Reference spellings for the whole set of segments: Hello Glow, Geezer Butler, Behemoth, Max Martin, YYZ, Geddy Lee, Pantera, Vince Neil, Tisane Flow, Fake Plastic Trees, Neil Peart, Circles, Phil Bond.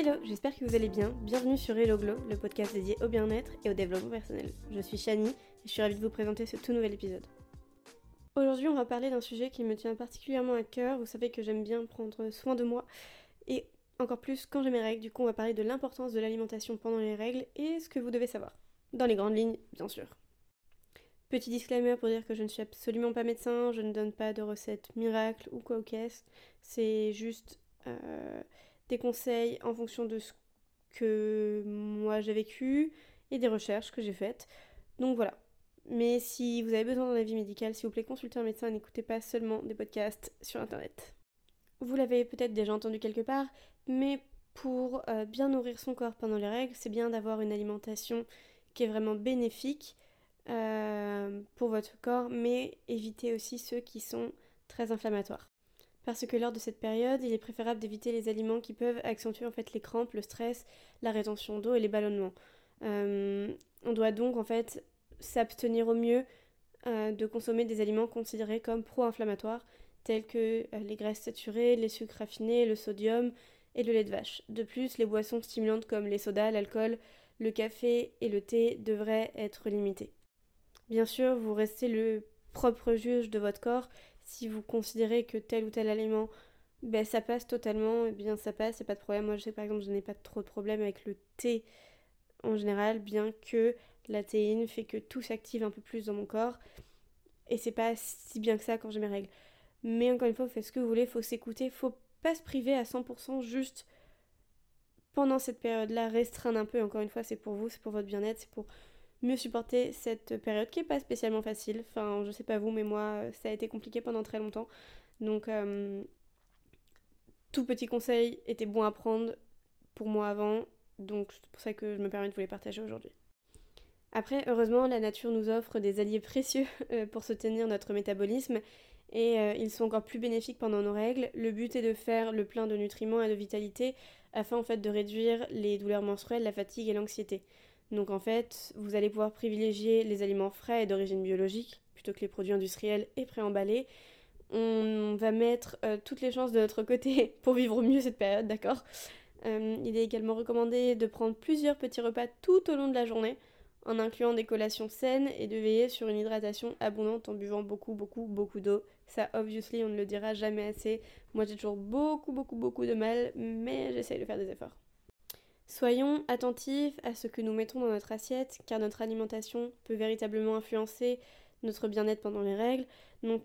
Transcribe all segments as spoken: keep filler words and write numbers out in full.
Hello, j'espère que vous allez bien. Bienvenue sur Hello Glow, le podcast dédié au bien-être et au développement personnel. Je suis Shani et je suis ravie de vous présenter ce tout nouvel épisode. Aujourd'hui, on va parler d'un sujet qui me tient particulièrement à cœur. Vous savez que j'aime bien prendre soin de moi et encore plus quand j'ai mes règles. Du coup, on va parler de l'importance de l'alimentation pendant les règles et ce que vous devez savoir. Dans les grandes lignes, bien sûr. Petit disclaimer pour dire que je ne suis absolument pas médecin, je ne donne pas de recettes miracles ou quoi aux caisses. C'est juste... Euh... des conseils en fonction de ce que moi j'ai vécu et des recherches que j'ai faites. Donc voilà. Mais si vous avez besoin d'un avis médical, s'il vous plaît, consultez un médecin, n'écoutez pas seulement des podcasts sur internet. Vous l'avez peut-être déjà entendu quelque part, mais pour euh, bien nourrir son corps pendant les règles, c'est bien d'avoir une alimentation qui est vraiment bénéfique euh, pour votre corps, mais évitez aussi ceux qui sont très inflammatoires. Parce que lors de cette période, il est préférable d'éviter les aliments qui peuvent accentuer en fait les crampes, le stress, la rétention d'eau et les ballonnements. Euh, on doit donc en fait s'abstenir au mieux euh, de consommer des aliments considérés comme pro-inflammatoires, tels que euh, les graisses saturées, les sucres raffinés, le sodium et le lait de vache. De plus, les boissons stimulantes comme les sodas, l'alcool, le café et le thé devraient être limitées. Bien sûr, vous restez le propre juge de votre corps. Si vous considérez que tel ou tel aliment, ben ça passe totalement, eh bien ça passe, c'est pas de problème. Moi je sais que par exemple je n'ai pas trop de problème avec le thé en général, bien que la théine fait que tout s'active un peu plus dans mon corps. Et c'est pas si bien que ça quand j'ai mes règles. Mais encore une fois, vous faites ce que vous voulez, faut s'écouter, faut pas se priver à cent pour cent juste pendant cette période-là, restreindre un peu. Encore une fois, c'est pour vous, c'est pour votre bien-être, c'est pour... mieux supporter cette période qui n'est pas spécialement facile. Enfin, je sais pas vous, mais moi, ça a été compliqué pendant très longtemps. Donc, euh, tout petit conseil était bon à prendre pour moi avant. Donc, c'est pour ça que je me permets de vous les partager aujourd'hui. Après, heureusement, la nature nous offre des alliés précieux pour soutenir notre métabolisme. Et euh, ils sont encore plus bénéfiques pendant nos règles. Le but est de faire le plein de nutriments et de vitalité afin en fait de réduire les douleurs menstruelles, la fatigue et l'anxiété. Donc en fait, vous allez pouvoir privilégier les aliments frais et d'origine biologique plutôt que les produits industriels et préemballés. On va mettre euh, toutes les chances de notre côté pour vivre au mieux cette période, d'accord ? euh, Il est également recommandé de prendre plusieurs petits repas tout au long de la journée en incluant des collations saines et de veiller sur une hydratation abondante en buvant beaucoup, beaucoup, beaucoup d'eau. Ça, obviously, on ne le dira jamais assez. Moi, j'ai toujours beaucoup, beaucoup, beaucoup de mal, mais j'essaye de faire des efforts. Soyons attentifs à ce que nous mettons dans notre assiette, car notre alimentation peut véritablement influencer notre bien-être pendant les règles. Donc,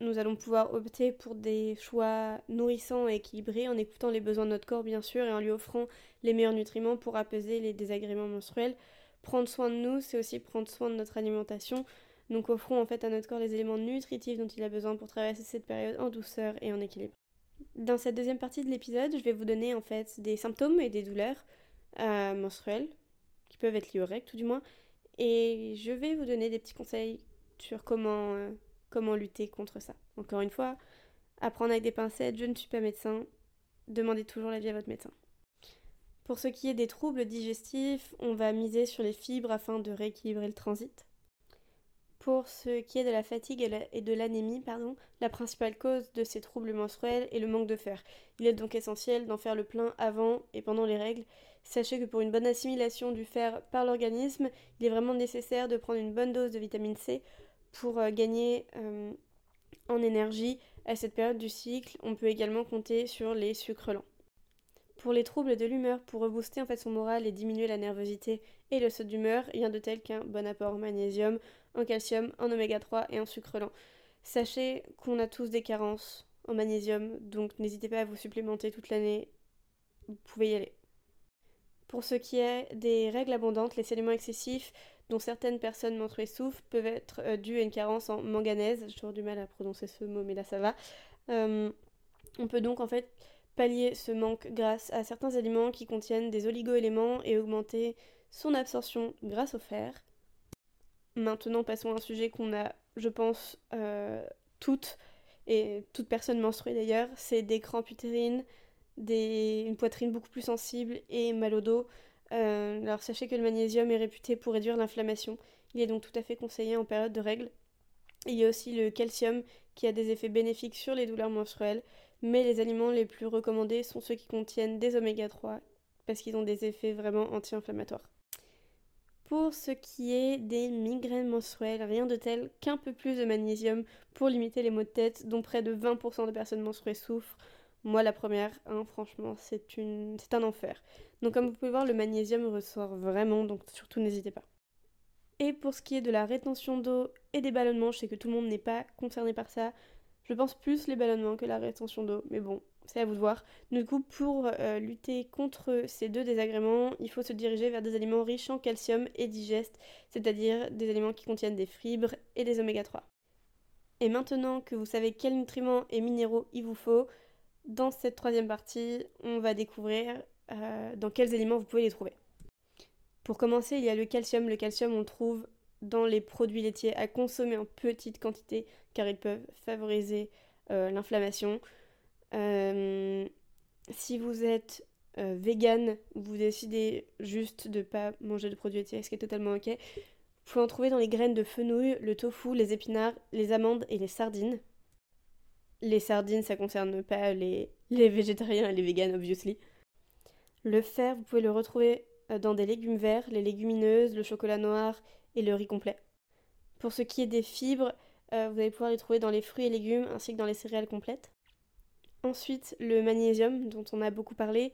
nous allons pouvoir opter pour des choix nourrissants et équilibrés, en écoutant les besoins de notre corps, bien sûr, et en lui offrant les meilleurs nutriments pour apaiser les désagréments menstruels. Prendre soin de nous, c'est aussi prendre soin de notre alimentation. Donc, offrons en fait à notre corps les éléments nutritifs dont il a besoin pour traverser cette période en douceur et en équilibre. Dans cette deuxième partie de l'épisode, je vais vous donner en fait des symptômes et des douleurs euh, menstruelles qui peuvent être liées aux règles tout du moins, et je vais vous donner des petits conseils sur comment, euh, comment lutter contre ça. Encore une fois, à prendre avec des pincettes, je ne suis pas médecin, demandez toujours l'avis à votre médecin. Pour ce qui est des troubles digestifs, on va miser sur les fibres afin de rééquilibrer le transit. Pour ce qui est de la fatigue et de l'anémie, pardon, la principale cause de ces troubles menstruels est le manque de fer. Il est donc essentiel d'en faire le plein avant et pendant les règles. Sachez que pour une bonne assimilation du fer par l'organisme, il est vraiment nécessaire de prendre une bonne dose de vitamine C pour gagner euh, en énergie à cette période du cycle. On peut également compter sur les sucres lents. Pour les troubles de l'humeur, pour rebooster en fait son moral et diminuer la nervosité et le saut d'humeur, rien de tel qu'un bon apport en magnésium, en calcium, en oméga trois et en sucre lent. Sachez qu'on a tous des carences en magnésium, donc n'hésitez pas à vous supplémenter toute l'année, vous pouvez y aller. Pour ce qui est des règles abondantes, les saignements excessifs dont certaines personnes menstruées souffrent peuvent être dus à une carence en manganèse. J'ai toujours du mal à prononcer ce mot, mais là ça va. Euh, on peut donc en fait... pallier ce manque grâce à certains aliments qui contiennent des oligo-éléments et augmenter son absorption grâce au fer. Maintenant, passons à un sujet qu'on a, je pense, euh, toutes, et toute personne menstruée d'ailleurs, c'est des crampes utérines, des... une poitrine beaucoup plus sensible et mal au dos. Euh, alors sachez que le magnésium est réputé pour réduire l'inflammation. Il est donc tout à fait conseillé en période de règles. Il y a aussi le calcium qui a des effets bénéfiques sur les douleurs menstruelles. mais les aliments les plus recommandés sont ceux qui contiennent des oméga trois parce qu'ils ont des effets vraiment anti-inflammatoires. Pour ce qui est des migraines menstruelles, rien de tel qu'un peu plus de magnésium pour limiter les maux de tête dont près de vingt pour cent des personnes menstruées souffrent. Moi la première, hein, franchement c'est, une... c'est un enfer. Donc comme vous pouvez le voir, le magnésium ressort vraiment, donc surtout n'hésitez pas. Et pour ce qui est de la rétention d'eau et des ballonnements, je sais que tout le monde n'est pas concerné par ça. Je pense plus les ballonnements que la rétention d'eau, mais bon, c'est à vous de voir. Du coup, pour euh, lutter contre ces deux désagréments, il faut se diriger vers des aliments riches en calcium et digestes, c'est-à-dire des aliments qui contiennent des fibres et des oméga trois. Et maintenant que vous savez quels nutriments et minéraux il vous faut, dans cette troisième partie, on va découvrir euh, dans quels aliments vous pouvez les trouver. Pour commencer, il y a le calcium. Le calcium, on le trouve dans les produits laitiers à consommer en petite quantité car ils peuvent favoriser euh, l'inflammation. Euh, si vous êtes euh, vegan ou vous décidez juste de ne pas manger de produits laitiers, ce qui est totalement ok, vous pouvez en trouver dans les graines de fenouil, le tofu, les épinards, les amandes et les sardines. Les sardines, ça ne concerne pas les, les végétariens et les vegans, obviously. Le fer, vous pouvez le retrouver dans des légumes verts, les légumineuses, le chocolat noir et le riz complet. Pour ce qui est des fibres, euh, vous allez pouvoir les trouver dans les fruits et légumes ainsi que dans les céréales complètes. Ensuite, le magnésium dont on a beaucoup parlé,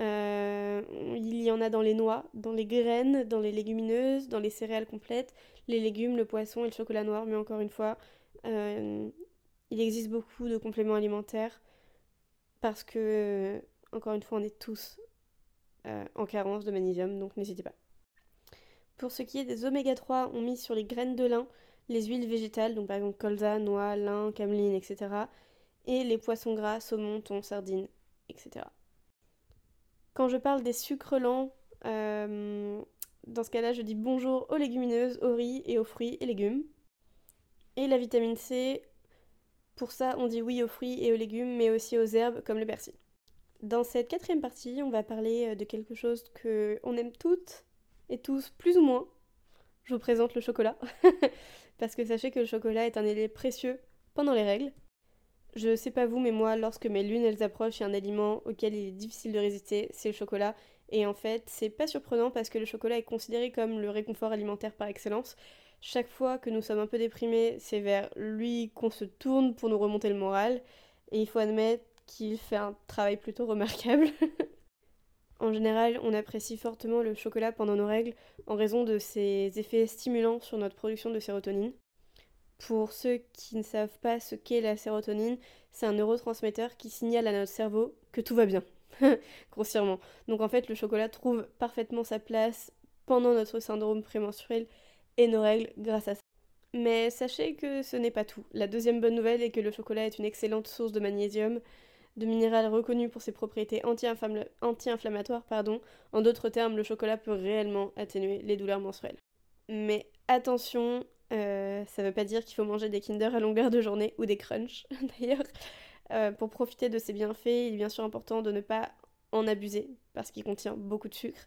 euh, il y en a dans les noix, dans les graines, dans les légumineuses, dans les céréales complètes, les légumes, le poisson et le chocolat noir, mais encore une fois, euh, il existe beaucoup de compléments alimentaires parce que, encore une fois, on est tous euh, en carence de magnésium, donc n'hésitez pas. Pour ce qui est des oméga trois, on mise sur les graines de lin, les huiles végétales, donc par exemple colza, noix, lin, cameline, et cetera. Et les poissons gras, saumon, thon, sardines, et cetera. Quand je parle des sucres lents, euh, dans ce cas-là, je dis bonjour aux légumineuses, aux riz et aux fruits et légumes. Et la vitamine C, pour ça, on dit oui aux fruits et aux légumes, mais aussi aux herbes comme le persil. Dans cette quatrième partie, on va parler de quelque chose qu'on aime toutes et tous, plus ou moins. Je vous présente le chocolat, parce que sachez que le chocolat est un élément précieux pendant les règles. Je sais pas vous, mais moi, lorsque mes lunes, elles approchent, il y a un aliment auquel il est difficile de résister, c'est le chocolat. Et en fait, c'est pas surprenant parce que le chocolat est considéré comme le réconfort alimentaire par excellence. Chaque fois que nous sommes un peu déprimés, c'est vers lui qu'on se tourne pour nous remonter le moral. Et il faut admettre qu'il fait un travail plutôt remarquable. En général, on apprécie fortement le chocolat pendant nos règles en raison de ses effets stimulants sur notre production de sérotonine. Pour ceux qui ne savent pas ce qu'est la sérotonine, c'est un neurotransmetteur qui signale à notre cerveau que tout va bien, grossièrement. Donc en fait, le chocolat trouve parfaitement sa place pendant notre syndrome prémenstruel et nos règles grâce à ça. Mais sachez que ce n'est pas tout. La deuxième bonne nouvelle est que le chocolat est une excellente source de magnésium, de minéral reconnu pour ses propriétés anti-inflammatoires, pardon. En d'autres termes, le chocolat peut réellement atténuer les douleurs menstruelles. Mais attention, euh, ça ne veut pas dire qu'il faut manger des Kinder à longueur de journée ou des crunchs d'ailleurs. Euh, pour profiter de ses bienfaits, il est bien sûr important de ne pas en abuser parce qu'il contient beaucoup de sucre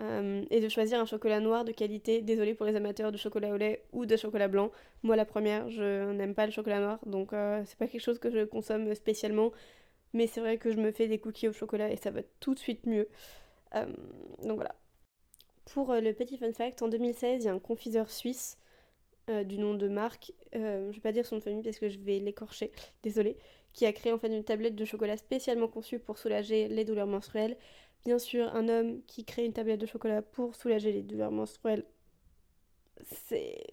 euh, et de choisir un chocolat noir de qualité. Désolée pour les amateurs de chocolat au lait ou de chocolat blanc. Moi la première, je n'aime pas le chocolat noir, donc euh, c'est pas quelque chose que je consomme spécialement. Mais c'est vrai que je me fais des cookies au chocolat et ça va tout de suite mieux. Euh, donc voilà. Pour le petit fun fact, en deux mille seize, il y a un confiseur suisse euh, du nom de Marc, euh, je ne vais pas dire son nom de famille parce que je vais l'écorcher, désolée, qui a créé en fait une tablette de chocolat spécialement conçue pour soulager les douleurs menstruelles. Bien sûr, un homme qui crée une tablette de chocolat pour soulager les douleurs menstruelles, c'est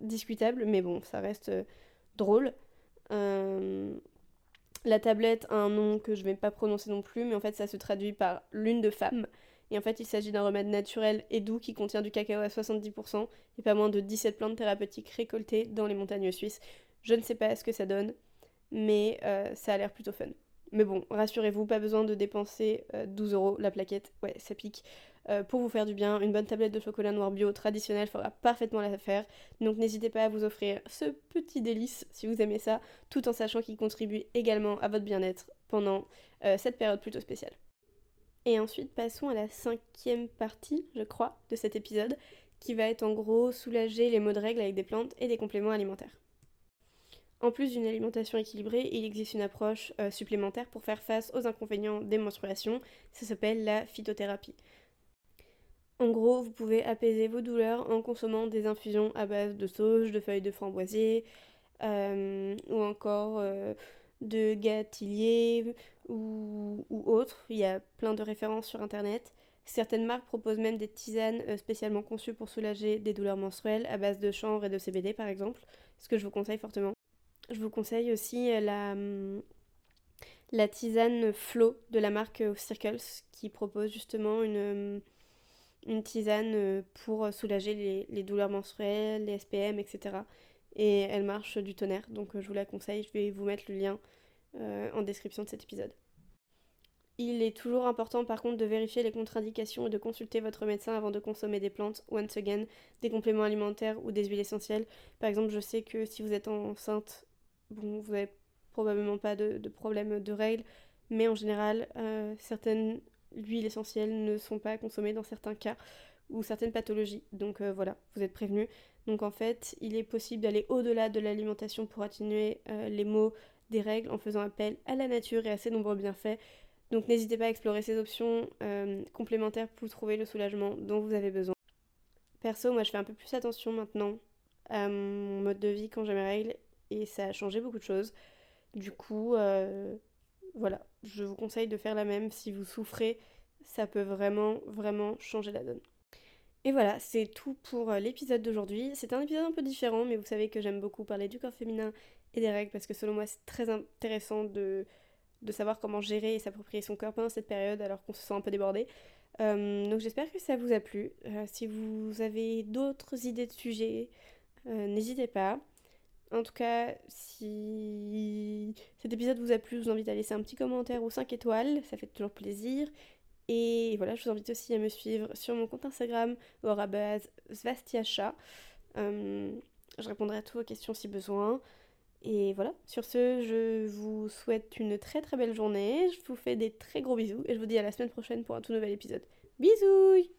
discutable, mais bon, ça reste euh, drôle. Euh... La tablette a un nom que je ne vais pas prononcer non plus, mais en fait ça se traduit par lune de femme. Et en fait il s'agit d'un remède naturel et doux qui contient du cacao à soixante-dix pour cent et pas moins de dix-sept plantes thérapeutiques récoltées dans les montagnes suisses. Je ne sais pas ce que ça donne, mais euh, ça a l'air plutôt fun. Mais bon, rassurez-vous, pas besoin de dépenser euh, douze euros la plaquette, ouais ça pique. Euh, pour vous faire du bien, une bonne tablette de chocolat noir bio traditionnel fera parfaitement l'affaire. Donc n'hésitez pas à vous offrir ce petit délice si vous aimez ça, tout en sachant qu'il contribue également à votre bien-être pendant euh, cette période plutôt spéciale. Et ensuite passons à la cinquième partie, je crois, de cet épisode, qui va être en gros soulager les maux de règles avec des plantes et des compléments alimentaires. En plus d'une alimentation équilibrée, il existe une approche euh, supplémentaire pour faire face aux inconvénients des menstruations, ça s'appelle la phytothérapie. En gros, vous pouvez apaiser vos douleurs en consommant des infusions à base de sauge, de feuilles de framboisier, euh, ou encore euh, de gâtillier ou, ou autres. Il y a plein de références sur internet. Certaines marques proposent même des tisanes spécialement conçues pour soulager des douleurs menstruelles à base de chanvre et de C B D par exemple, ce que je vous conseille fortement. Je vous conseille aussi la, la tisane Flow de la marque Circles qui propose justement une, une tisane pour soulager les, les douleurs menstruelles, les S P M, et cetera. Et elle marche du tonnerre, donc je vous la conseille, je vais vous mettre le lien euh, en description de cet épisode. Il est toujours important par contre de vérifier les contre-indications et de consulter votre médecin avant de consommer des plantes, once again, des compléments alimentaires ou des huiles essentielles. Par exemple, je sais que si vous êtes enceinte, bon, vous n'avez probablement pas de, de problème de règles, mais en général, euh, certaines huiles essentielles ne sont pas consommées dans certains cas ou certaines pathologies. Donc euh, voilà, vous êtes prévenus. Donc en fait, il est possible d'aller au-delà de l'alimentation pour atténuer euh, les maux des règles en faisant appel à la nature et à ses nombreux bienfaits. Donc n'hésitez pas à explorer ces options euh, complémentaires pour trouver le soulagement dont vous avez besoin. Perso, moi je fais un peu plus attention maintenant à mon mode de vie quand j'ai mes règles et ça a changé beaucoup de choses. Du coup, euh, voilà, je vous conseille de faire la même si vous souffrez, ça peut vraiment, vraiment changer la donne. Et voilà, c'est tout pour l'épisode d'aujourd'hui. C'est un épisode un peu différent, mais vous savez que j'aime beaucoup parler du corps féminin et des règles parce que selon moi c'est très intéressant de... de savoir comment gérer et s'approprier son corps pendant cette période alors qu'on se sent un peu débordé. Euh, donc j'espère que ça vous a plu. Euh, si vous avez d'autres idées de sujets, euh, n'hésitez pas. En tout cas, si cet épisode vous a plu, je vous invite à laisser un petit commentaire ou cinq étoiles, ça fait toujours plaisir. Et voilà, je vous invite aussi à me suivre sur mon compte Instagram, arobase svastyasha. Euh, je répondrai à toutes vos questions si besoin. Et voilà, sur ce, je vous souhaite une très très belle journée, je vous fais des très gros bisous et je vous dis à la semaine prochaine pour un tout nouvel épisode. Bisous!